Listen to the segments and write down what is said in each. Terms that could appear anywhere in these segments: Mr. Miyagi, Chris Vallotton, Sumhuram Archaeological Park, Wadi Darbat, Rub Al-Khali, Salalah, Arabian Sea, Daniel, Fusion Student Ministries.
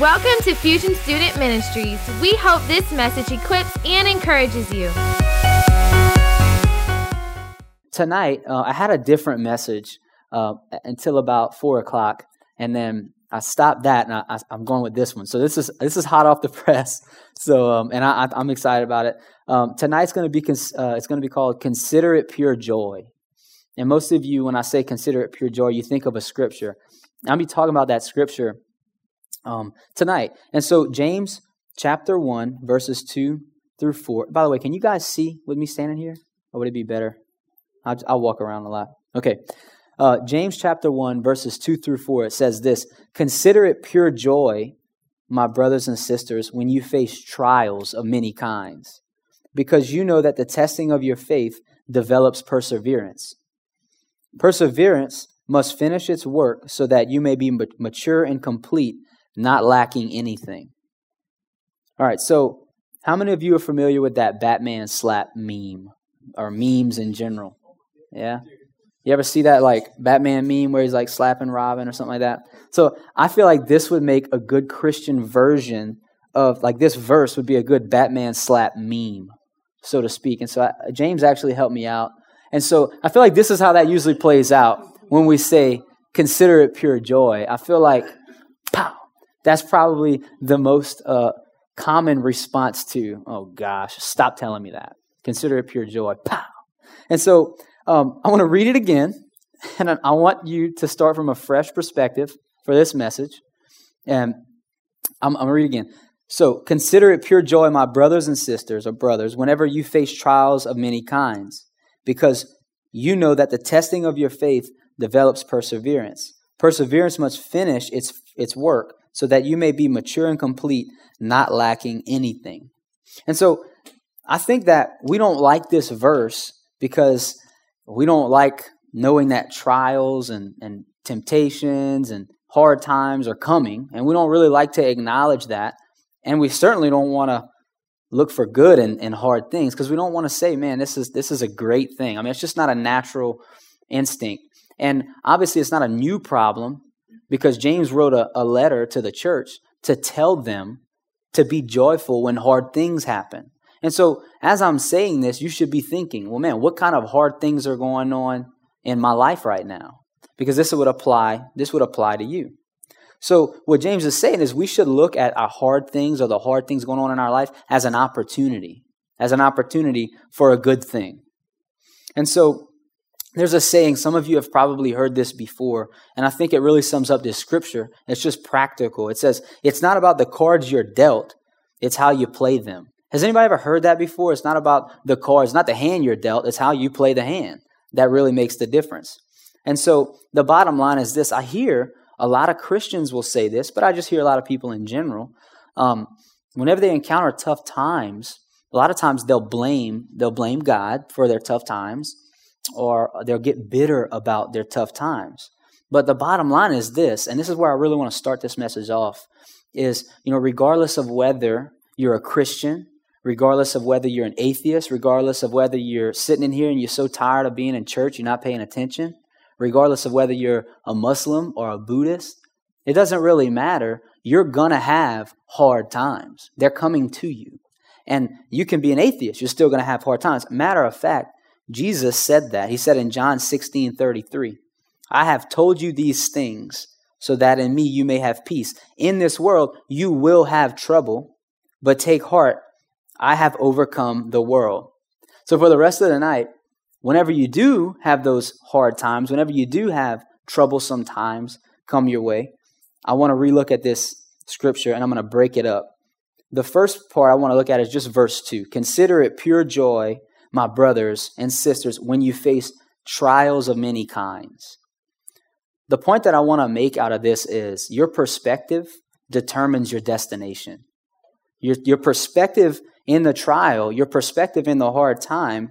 Welcome to Fusion Student Ministries. We hope this message equips and encourages you. Tonight, I had a different message until about 4 o'clock, and then I stopped that, and I'm going with this one. So this is hot off the press. So and I'm excited about it. Tonight's going to be it's going to be called "Consider It Pure Joy." And most of you, when I say "Consider It Pure Joy," you think of a scripture. I'll be talking about that scripture tonight. And so James chapter 1, verses 2-4. By the way, can you guys see with me standing here, or would it be better? I'll walk around a lot. Okay. James chapter 1, verses 2-4, it says this: "Consider it pure joy, my brothers and sisters, when you face trials of many kinds, because you know that the testing of your faith develops perseverance. Perseverance must finish its work so that you may be mature and complete, not lacking anything." All right, so how many of you are familiar with that Batman slap meme, or memes in general? Yeah? You ever see that like Batman meme where he's like slapping Robin or something like that? So I feel like this would make a good Christian version of, like, this verse would be a good Batman slap meme, so to speak. And so James actually helped me out. And so I feel like this is how that usually plays out when we say, "Consider it pure joy." I feel like, pow, that's probably the most common response to, "Oh gosh, stop telling me that. Consider it pure joy." Pow. And so I want to read it again, and I want you to start from a fresh perspective for this message. And I'm going to read it again. So, "Consider it pure joy, my brothers and sisters," or brothers, "whenever you face trials of many kinds, because you know that the testing of your faith develops perseverance. Perseverance must finish its work so that you may be mature and complete, not lacking anything." And so I think that we don't like this verse because we don't like knowing that trials and temptations and hard times are coming, and we don't really like to acknowledge that, and we certainly don't want to look for good in hard things because we don't want to say, "Man, this is a great thing." I mean, it's just not a natural instinct. And obviously, it's not a new problem because James wrote a letter to the church to tell them to be joyful when hard things happen. And so as I'm saying this, you should be thinking, "Well, man, what kind of hard things are going on in my life right now?" Because this would apply to you. So what James is saying is we should look at our hard things, or the hard things going on in our life, as an opportunity. As an opportunity for a good thing. And so there's a saying, some of you have probably heard this before, and I think it really sums up this scripture. It's just practical. It says, "It's not about the cards you're dealt, it's how you play them." Has anybody ever heard that before? It's not about the cards, not the hand you're dealt, it's how you play the hand that really makes the difference. And so the bottom line is this. I hear a lot of Christians will say this, but I just hear a lot of people in general. Whenever they encounter tough times, a lot of times they'll blame God for their tough times, or they'll get bitter about their tough times. But the bottom line is this, and this is where I really want to start this message off, is, you know, regardless of whether you're a Christian, regardless of whether you're an atheist, regardless of whether you're sitting in here and you're so tired of being in church, you're not paying attention, regardless of whether you're a Muslim or a Buddhist, it doesn't really matter. You're going to have hard times. They're coming to you. And you can be an atheist. You're still going to have hard times. Matter of fact, Jesus said that. He said in John 16:33, "I have told you these things so that in me you may have peace. In this world you will have trouble, but take heart, I have overcome the world." So for the rest of the night, whenever you do have those hard times, whenever you do have troublesome times come your way, I want to relook at this scripture, and I'm going to break it up. The first part I want to look at is just verse 2. "Consider it pure joy, my brothers and sisters, when you face trials of many kinds." The point that I want to make out of this is your perspective determines your destination. Your perspective in the trial, your perspective in the hard time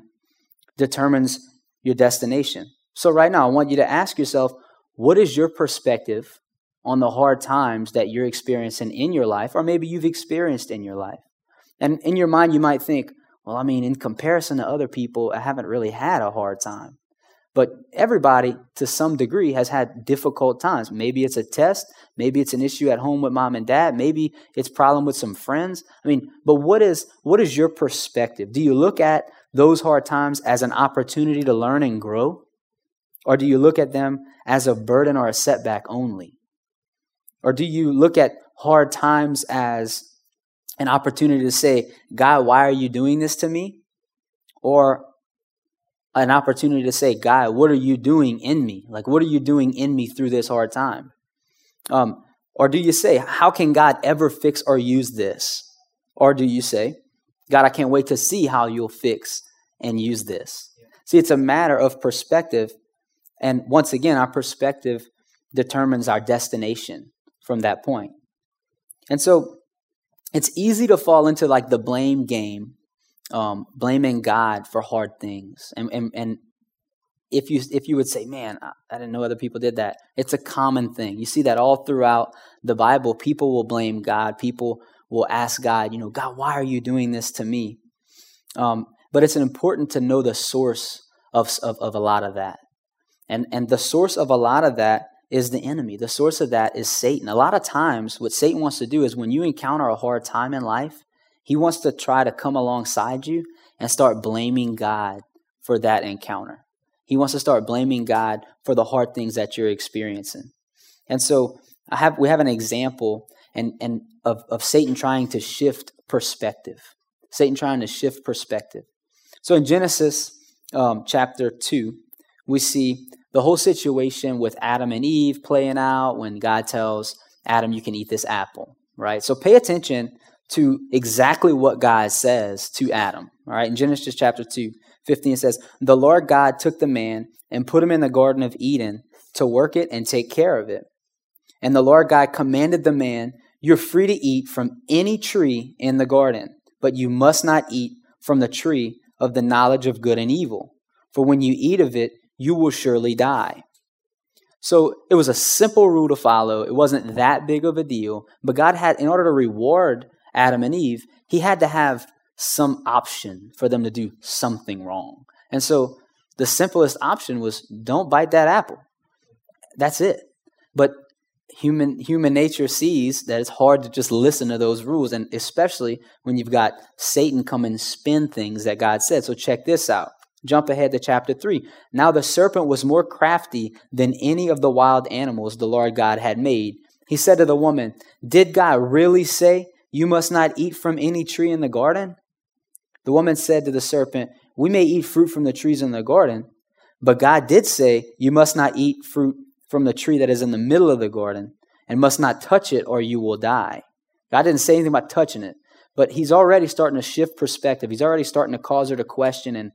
determines your destination. So right now, I want you to ask yourself, what is your perspective on the hard times that you're experiencing in your life, or maybe you've experienced in your life? And in your mind, you might think, "Well, I mean, in comparison to other people, I haven't really had a hard time." But everybody, to some degree, has had difficult times. Maybe it's a test. Maybe it's an issue at home with mom and dad. Maybe it's a problem with some friends. I mean, but what is your perspective? Do you look at those hard times as an opportunity to learn and grow? Or do you look at them as a burden or a setback only? Or do you look at hard times as an opportunity to say, God, why are you doing this to me? Or an opportunity to say, God, what are you doing in me? Like, what are you doing in me through this hard time? Or do you say, how can God ever fix or use this? Or do you say, God, I can't wait to see how you'll fix and use this? Yeah. See, it's a matter of perspective. And once again, our perspective determines our destination from that point. And so it's easy to fall into like the blame game, blaming God for hard things. And if you would say, man, I didn't know other people did that. It's a common thing. You see that all throughout the Bible. People will blame God. People will ask God, God, why are you doing this to me? But it's important to know the source of a lot of that. And the source of a lot of that is the enemy. The source of that is Satan. A lot of times what Satan wants to do is when you encounter a hard time in life, he wants to try to come alongside you and start blaming God for that encounter. He wants to start blaming God for the hard things that you're experiencing. And so we have an example of Satan trying to shift perspective. Satan trying to shift perspective. So in Genesis chapter 2, we see the whole situation with Adam and Eve playing out when God tells Adam, you can eat this apple, right? So pay attention to exactly what God says to Adam, all right? In Genesis chapter 2, 15, it says, the Lord God took the man and put him in the Garden of Eden to work it and take care of it. And the Lord God commanded the man, you're free to eat from any tree in the garden, but you must not eat from the tree of the knowledge of good and evil. For when you eat of it, you will surely die. So it was a simple rule to follow. It wasn't that big of a deal. But God had, in order to reward Adam and Eve, he had to have some option for them to do something wrong. And so the simplest option was don't bite that apple. That's it. But human nature sees that it's hard to just listen to those rules, and especially when you've got Satan come and spin things that God said. So check this out. Jump ahead to chapter 3. Now the serpent was more crafty than any of the wild animals the Lord God had made. He said to the woman, did God really say you must not eat from any tree in the garden? The woman said to the serpent, we may eat fruit from the trees in the garden, but God did say you must not eat fruit from the tree that is in the middle of the garden and must not touch it or you will die. God didn't say anything about touching it, but he's already starting to shift perspective. He's already starting to cause her to question and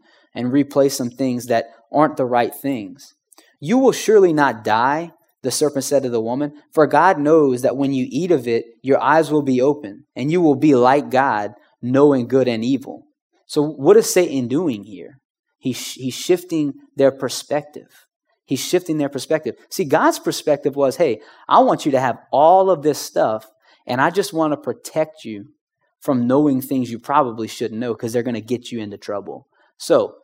replace some things that aren't the right things. You will surely not die, the serpent said to the woman, for God knows that when you eat of it, your eyes will be open and you will be like God, knowing good and evil. So what is Satan doing here? He's shifting their perspective. He's shifting their perspective. See, God's perspective was, hey, I want you to have all of this stuff and I just want to protect you from knowing things you probably shouldn't know because they're going to get you into trouble. So,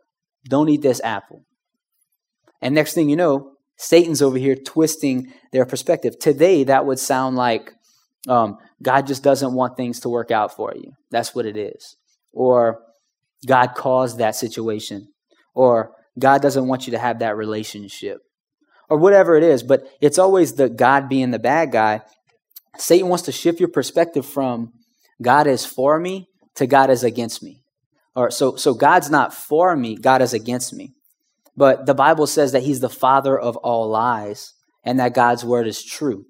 don't eat this apple. And next thing you know, Satan's over here twisting their perspective. Today, that would sound like God just doesn't want things to work out for you. That's what it is. Or God caused that situation. Or God doesn't want you to have that relationship. Or whatever it is. But it's always the God being the bad guy. Satan wants to shift your perspective from God is for me to God is against me. Or so God's not for me, God is against me. But the Bible says that he's the father of all lies and that God's word is true.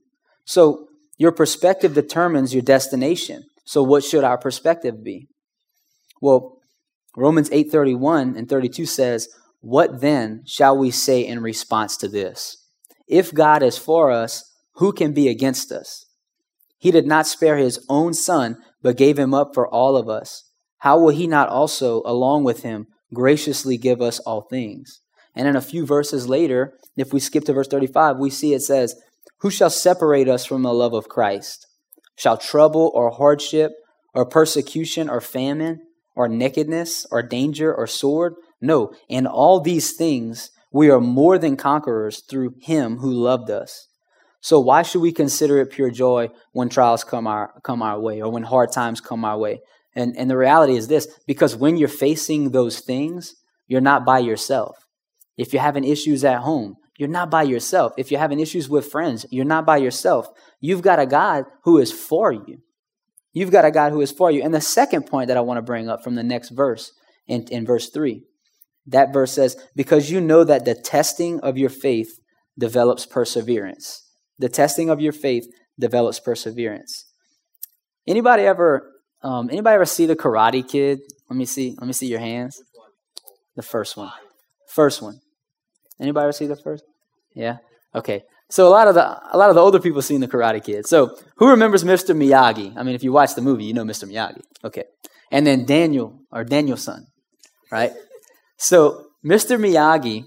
So your perspective determines your destination. So what should our perspective be? Well, Romans 8:31 and 32 says, what then shall we say in response to this? If God is for us, who can be against us? He did not spare his own son, but gave him up for all of us. How will he not also, along with him, graciously give us all things? And in a few verses later, if we skip to verse 35, we see it says, who shall separate us from the love of Christ? Shall trouble or hardship or persecution or famine or nakedness or danger or sword? No, in all these things We are more than conquerors through him who loved us. So why should we consider it pure joy when trials come our way, or when hard times come our way? And the reality is this, because when you're facing those things, you're not by yourself. If you're having issues at home, you're not by yourself. If you're having issues with friends, you're not by yourself. You've got a God who is for you. You've got a God who is for you. And the second point that I want to bring up from the next verse, in verse 3, that verse says, because you know that the testing of your faith develops perseverance. The testing of your faith develops perseverance. Anybody ever see The Karate Kid? Let me see your hands. The first one. Anybody ever see the first? Yeah. Okay. So a lot of the older people seen The Karate Kid. So who remembers Mr. Miyagi? I mean, if you watch the movie, you know Mr. Miyagi. Okay. And then Daniel's son, right? So Mr. Miyagi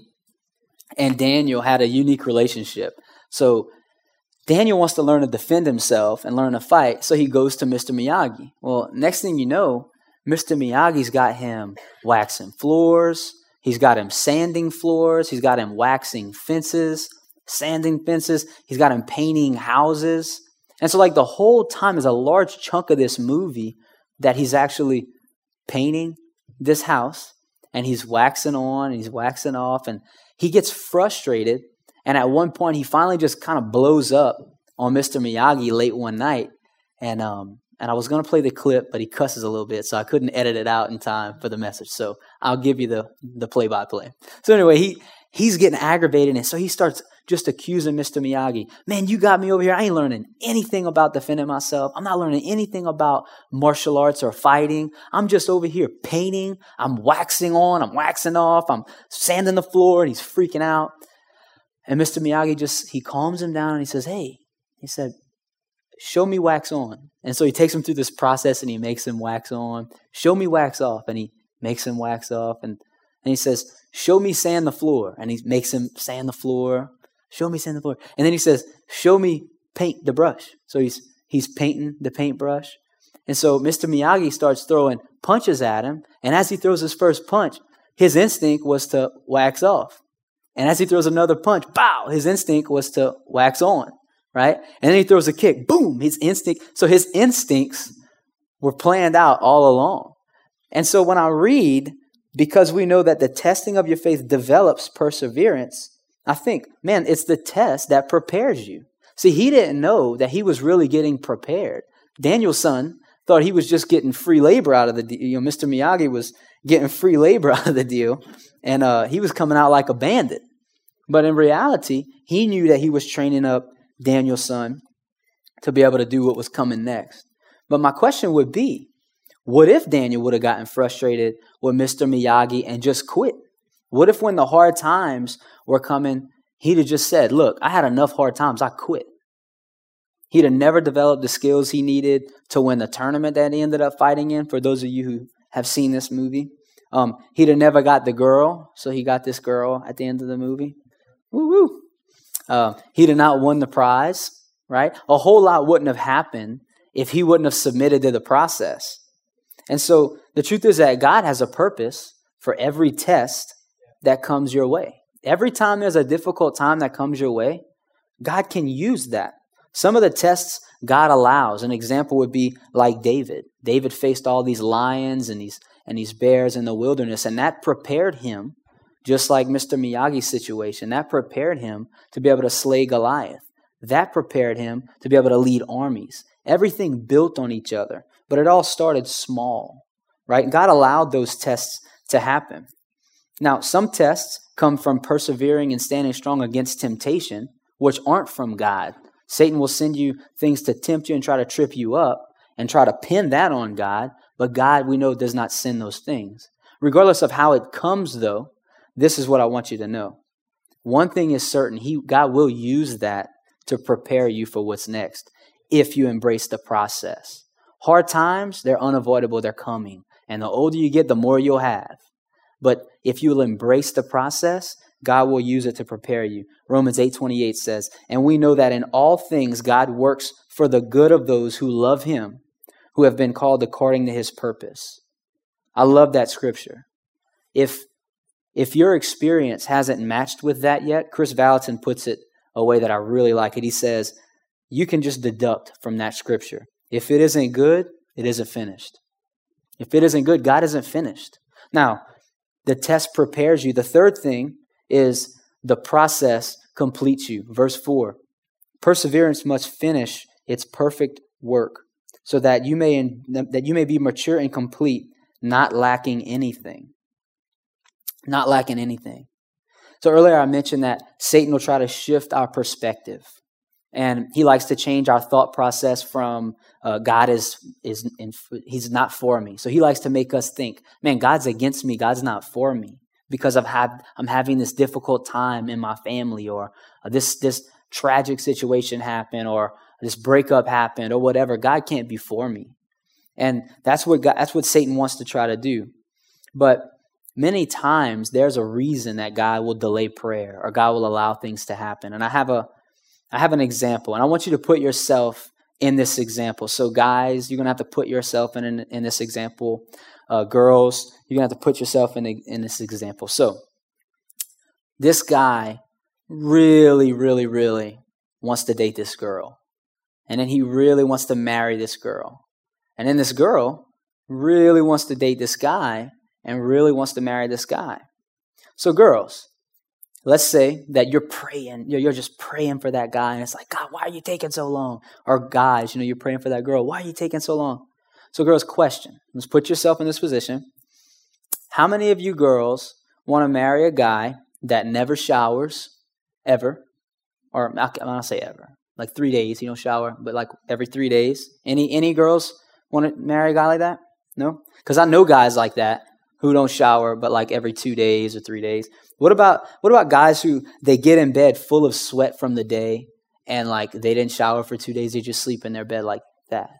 and Daniel had a unique relationship. So Daniel wants to learn to defend himself and learn to fight, so he goes to Mr. Miyagi. Well, next thing you know, Mr. Miyagi's got him waxing floors. He's got him sanding floors. He's got him waxing fences, sanding fences. He's got him painting houses. And so, like, the whole time is a large chunk of this movie that he's actually painting this house, and he's waxing on and he's waxing off, and he gets frustrated. And at one point, he finally just kind of blows up on Mr. Miyagi late one night. And I was going to play the clip, but he cusses a little bit, so I couldn't edit it out in time for the message. So I'll give you the play-by-play. So anyway, he's getting aggravated, and so he starts just accusing Mr. Miyagi. Man, you got me over here. I ain't learning anything about defending myself. I'm not learning anything about martial arts or fighting. I'm just over here painting. I'm waxing on. I'm waxing off. I'm sanding the floor, and he's freaking out. And Mr. Miyagi he calms him down, and he says, hey, he said, show me wax on. And so he takes him through this process, and he makes him wax on. Show me wax off, and he makes him wax off. And he says, show me sand the floor, and he makes him sand the floor. Show me sand the floor. And then he says, show me paint the brush. So he's painting the paintbrush. And so Mr. Miyagi starts throwing punches at him, and as he throws his first punch, his instinct was to wax off. And as he throws another punch, pow, his instinct was to wax on, right? And then he throws a kick, boom, his instinct. So his instincts were planned out all along. And so when I read, because we know that the testing of your faith develops perseverance, I think, man, it's the test that prepares you. See, he didn't know that he was really getting prepared. Daniel's son thought he was just getting free labor out of the deal. You know, Mr. Miyagi was getting free labor out of the deal, and he was coming out like a bandit. But in reality, he knew that he was training up Daniel's son to be able to do what was coming next. But my question would be, what if Daniel would have gotten frustrated with Mr. Miyagi and just quit? What if when the hard times were coming, he'd have just said, look, I had enough hard times, I quit. He'd have never developed the skills he needed to win the tournament that he ended up fighting in, for those of you who have seen this movie. He'd have never got the girl, so he got this girl at the end of the movie. Woo-woo. He'd have not won the prize, right? A whole lot wouldn't have happened if he wouldn't have submitted to the process. And so the truth is that God has a purpose for every test that comes your way. Every time there's a difficult time that comes your way, God can use that. Some of the tests God allows, an example would be like David. David faced all these lions and these bears in the wilderness, and that prepared him, just like Mr. Miyagi's situation, that prepared him to be able to slay Goliath. That prepared him to be able to lead armies. Everything built on each other, but it all started small, right? God allowed those tests to happen. Now, some tests come from persevering and standing strong against temptation, which aren't from God. Satan will send you things to tempt you and try to trip you up and try to pin that on God. But God, we know, does not send those things. Regardless of how it comes, though, this is what I want you to know. One thing is certain. God will use that to prepare you for what's next if you embrace the process. Hard times, they're unavoidable. They're coming. And the older you get, the more you'll have. But if you'll embrace the process, God will use it to prepare you. Romans 8:28 says, and we know that in all things God works for the good of those who love him, who have been called according to his purpose. I love that scripture. If If your experience hasn't matched with that yet, Chris Vallotton puts it a way that I really like it. He says, you can just deduct from that scripture. If it isn't good, it isn't finished. If it isn't good, God isn't finished. Now, the test prepares you. The third thing is the process completes you. Verse 4, perseverance must finish its perfect work so that you may be mature and complete, not lacking anything. Not lacking anything. So earlier I mentioned that Satan will try to shift our perspective. And he likes to change our thought process from God he's not for me. So he likes to make us think, man, God's against me. God's not for me because I'm having this difficult time in my family, or this tragic situation happened, or this breakup happened, or whatever. God can't be for me. And that's what Satan wants to try to do. But many times there's a reason that God will delay prayer, or God will allow things to happen. And I have an example, and I want you to put yourself in this example. So guys, you're going to have to put yourself in this example. Girls, you're going to have to put yourself in this example. So this guy really, really, really wants to date this girl. And then he really wants to marry this girl. And then this girl really wants to date this guy and really wants to marry this guy. So girls, let's say that you're praying, you're just praying for that guy, and it's like, God, why are you taking so long? Or guys, you're praying for that girl. Why are you taking so long? So girls, question. Let's put yourself in this position. How many of you girls want to marry a guy that never showers ever? Or I'm going to say ever, like 3 days, he don't shower, but like every 3 days. Any girls want to marry a guy like that? No? Because I know guys like that who don't shower, but like every 2 days or 3 days. What about guys who they get in bed full of sweat from the day, and like they didn't shower for 2 days, they just sleep in their bed like that?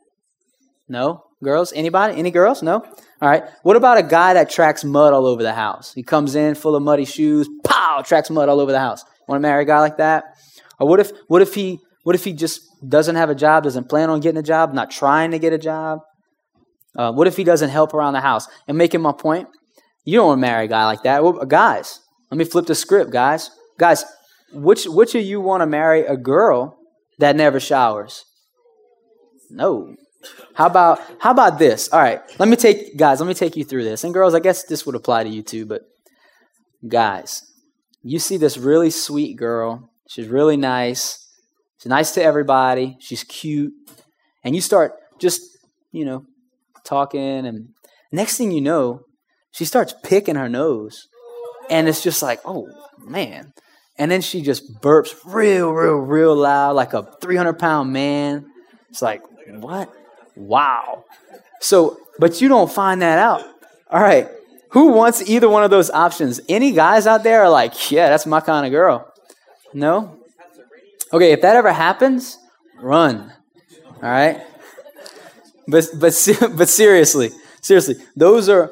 No? Girls? Anybody? Any girls? No? All right. What about a guy that tracks mud all over the house? He comes in full of muddy shoes, pow, tracks mud all over the house. Want to marry a guy like that? Or what if he just doesn't have a job, doesn't plan on getting a job, not trying to get a job? What if he doesn't help around the house? And making my point, you don't want to marry a guy like that. Well, guys, let me flip the script, guys. Guys, which of you want to marry a girl that never showers? No. How about this? All right, let me take you through this. And girls, I guess this would apply to you too, but guys, you see this really sweet girl. She's really nice. She's nice to everybody. She's cute. And you start just, talking, and next thing you know, she starts picking her nose, and it's just like, oh man. And then she just burps real, real, real loud, like a 300-pound man. It's like, what? Wow. So, but you don't find that out. All right. Who wants either one of those options? Any guys out there are like, yeah, that's my kind of girl. No? Okay. If that ever happens, run. All right. But seriously, those are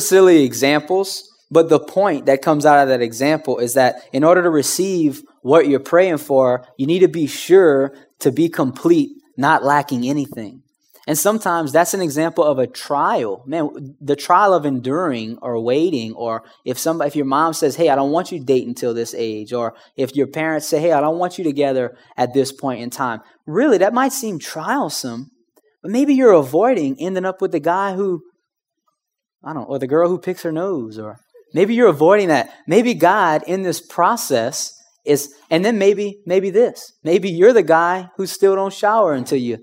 silly examples. But the point that comes out of that example is that in order to receive what you're praying for, you need to be sure to be complete, not lacking anything. And sometimes that's an example of a trial. Man, the trial of enduring or waiting, or if your mom says, hey, I don't want you dating till this age, or if your parents say, hey, I don't want you together at this point in time. Really, that might seem trialsome, but maybe you're avoiding ending up with the guy who, or the girl who picks her nose, or maybe you're avoiding that. Maybe God in this process is, and then maybe this. Maybe you're the guy who still don't shower until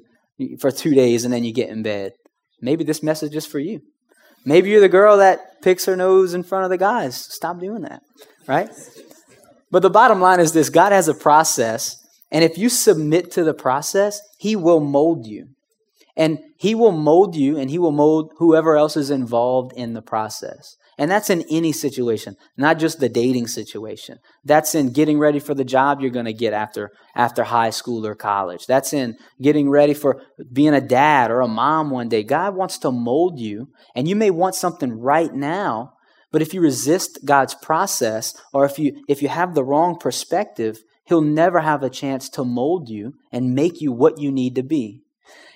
for 2 days, and then you get in bed. Maybe this message is for you. Maybe you're the girl that picks her nose in front of the guys. Stop doing that, right? But the bottom line is this: God has a process, and if you submit to the process, He will mold you. And He will mold you, and He will mold whoever else is involved in the process. And that's in any situation, not just the dating situation. That's in getting ready for the job you're going to get after high school or college. That's in getting ready for being a dad or a mom one day. God wants to mold you, and you may want something right now, but if you resist God's process, or if you have the wrong perspective, He'll never have a chance to mold you and make you what you need to be.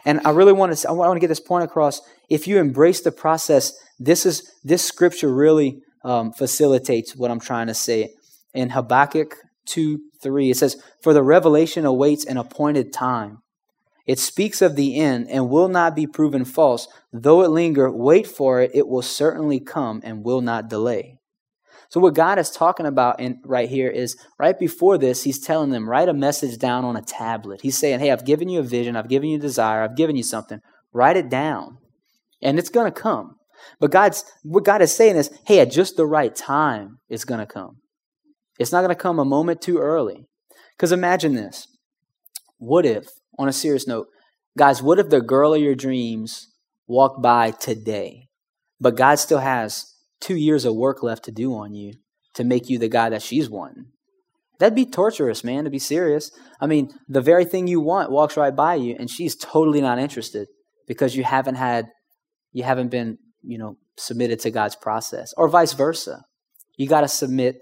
And I want to get this point across. If you embrace the process, this scripture really facilitates what I'm trying to say. In Habakkuk 2:3, it says, "For the revelation awaits an appointed time. It speaks of the end and will not be proven false. Though it linger, wait for it. It will certainly come and will not delay." So what God is talking about right here is, right before this, he's telling them, write a message down on a tablet. He's saying, hey, I've given you a vision. I've given you a desire. I've given you something. Write it down. And it's going to come. But what God is saying is, hey, at just the right time, it's going to come. It's not going to come a moment too early. Because imagine this. What if, on a serious note, guys, what if the girl of your dreams walked by today, but God still has 2 years of work left to do on you to make you the guy that she's wanting? That'd be torturous, man, to be serious. I mean, the very thing you want walks right by you and she's totally not interested because you haven't been, submitted to God's process, or vice versa. You got to submit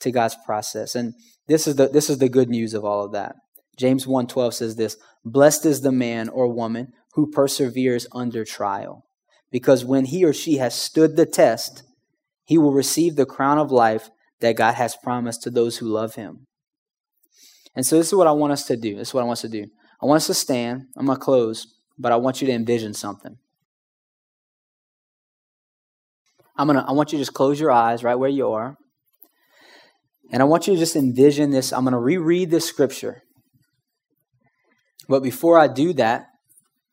to God's process. And this is the good news of all of that. James 1:12 says this, "Blessed is the man or woman who perseveres under trial, because when he or she has stood the test, he will receive the crown of life that God has promised to those who love him." And so this is what I want us to do. I want us to stand. I'm going to close, but I want you to envision something. I want you to just close your eyes right where you are. And I want you to just envision this. I'm going to reread this scripture. But before I do that,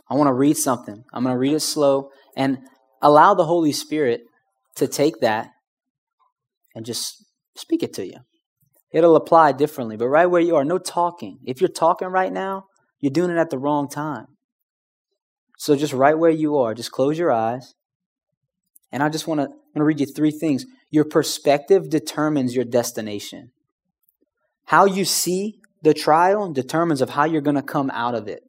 I want to read something. I'm going to read it slow and allow the Holy Spirit to take that and just speak it to you. It'll apply differently, but right where you are, no talking. If you're talking right now, you're doing it at the wrong time. So just right where you are, just close your eyes. And I just want to read you three things. Your perspective determines your destination. How you see the trial determines of how you're going to come out of it.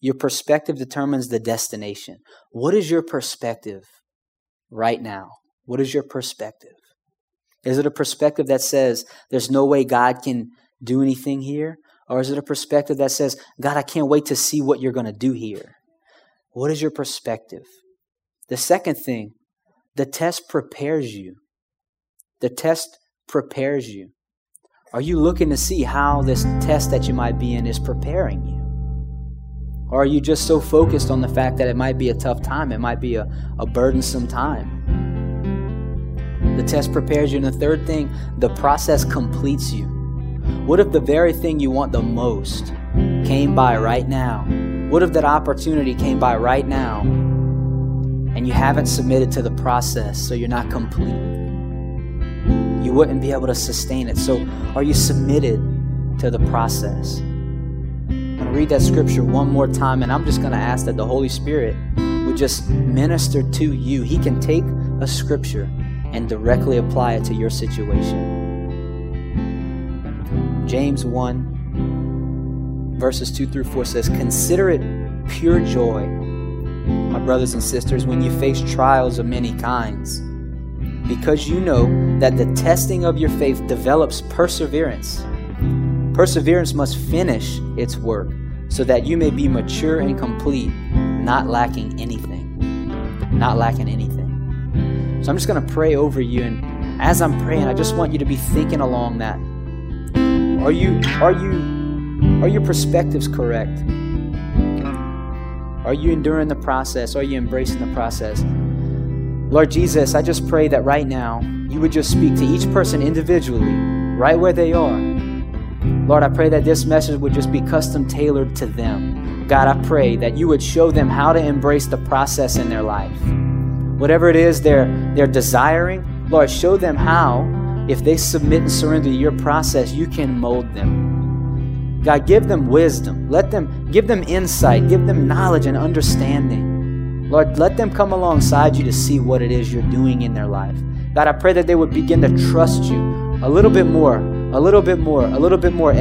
Your perspective determines the destination. What is your perspective right now? What is your perspective? Is it a perspective that says there's no way God can do anything here? Or is it a perspective that says, God, I can't wait to see what you're going to do here? What is your perspective? The second thing, the test prepares you. The test prepares you. Are you looking to see how this test that you might be in is preparing you? Or are you just so focused on the fact that it might be a tough time, it might be a burdensome time? The test prepares you. And the third thing, the process completes you. What if the very thing you want the most came by right now? What if that opportunity came by right now and you haven't submitted to the process, so you're not complete? You wouldn't be able to sustain it. So are you submitted to the process? I'm going to read that scripture one more time, and I'm just going to ask that the Holy Spirit would just minister to you. He can take a scripture and directly apply it to your situation. James 1, verses 2-4 says, "Consider it pure joy, my brothers and sisters, when you face trials of many kinds, because you know that the testing of your faith develops perseverance. Perseverance must finish its work so that you may be mature and complete, not lacking anything." Not lacking anything. So I'm just going to pray over you. And as I'm praying, I just want you to be thinking along that. Are your perspectives correct? Are you enduring the process? Are you embracing the process? Lord Jesus, I just pray that right now you would just speak to each person individually, right where they are. Lord, I pray that this message would just be custom tailored to them. God, I pray that you would show them how to embrace the process in their life. Whatever it is they're desiring, Lord, show them how, if they submit and surrender to your process, you can mold them. God, give them wisdom. Give them insight. Give them knowledge and understanding. Lord, let them come alongside you to see what it is you're doing in their life. God, I pray that they would begin to trust you a little bit more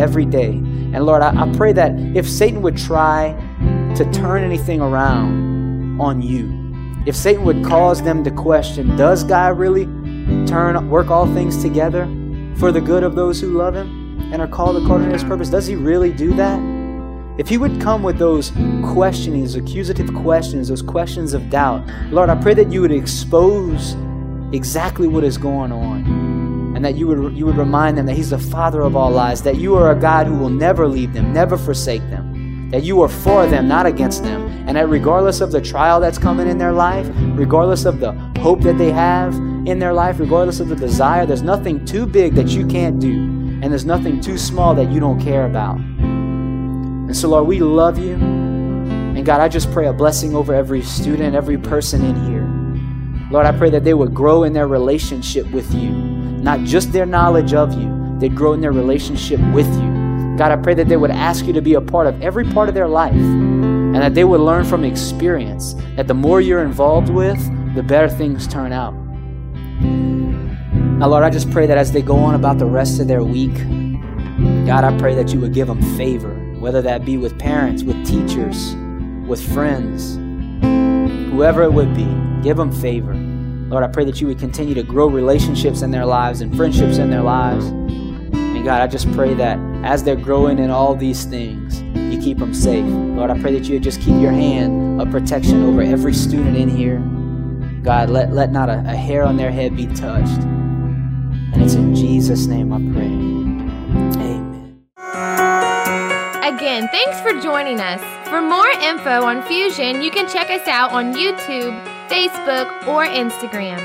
every day. And Lord, I pray that if Satan would try to turn anything around on you, if Satan would cause them to question, does God really work all things together for the good of those who love him and are called according to his purpose? Does he really do that? If he would come with those questionings, accusative questions, those questions of doubt, Lord, I pray that you would expose exactly what is going on, and that you would remind them that he's the Father of all lies, that you are a God who will never leave them, never forsake them, that you are for them, not against them, and that regardless of the trial that's coming in their life, regardless of the hope that they have in their life, regardless of the desire, there's nothing too big that you can't do, and there's nothing too small that you don't care about. And so, Lord, we love you. And God, I just pray a blessing over every student, every person in here. Lord, I pray that they would grow in their relationship with you, not just their knowledge of you. They'd grow in their relationship with you. God, I pray that they would ask you to be a part of every part of their life, and that they would learn from experience that the more you're involved with, the better things turn out. Now, Lord, I just pray that as they go on about the rest of their week, God, I pray that you would give them favor, whether that be with parents, with teachers, with friends, whoever it would be, give them favor. Lord, I pray that you would continue to grow relationships in their lives and friendships in their lives. And God, I just pray that as they're growing in all these things, you keep them safe. Lord, I pray that you would just keep your hand of protection over every student in here. God, let not a hair on their head be touched. And it's in Jesus' name I pray. Amen. Again, thanks for joining us. For more info on Fusion, you can check us out on YouTube, Facebook, or Instagram.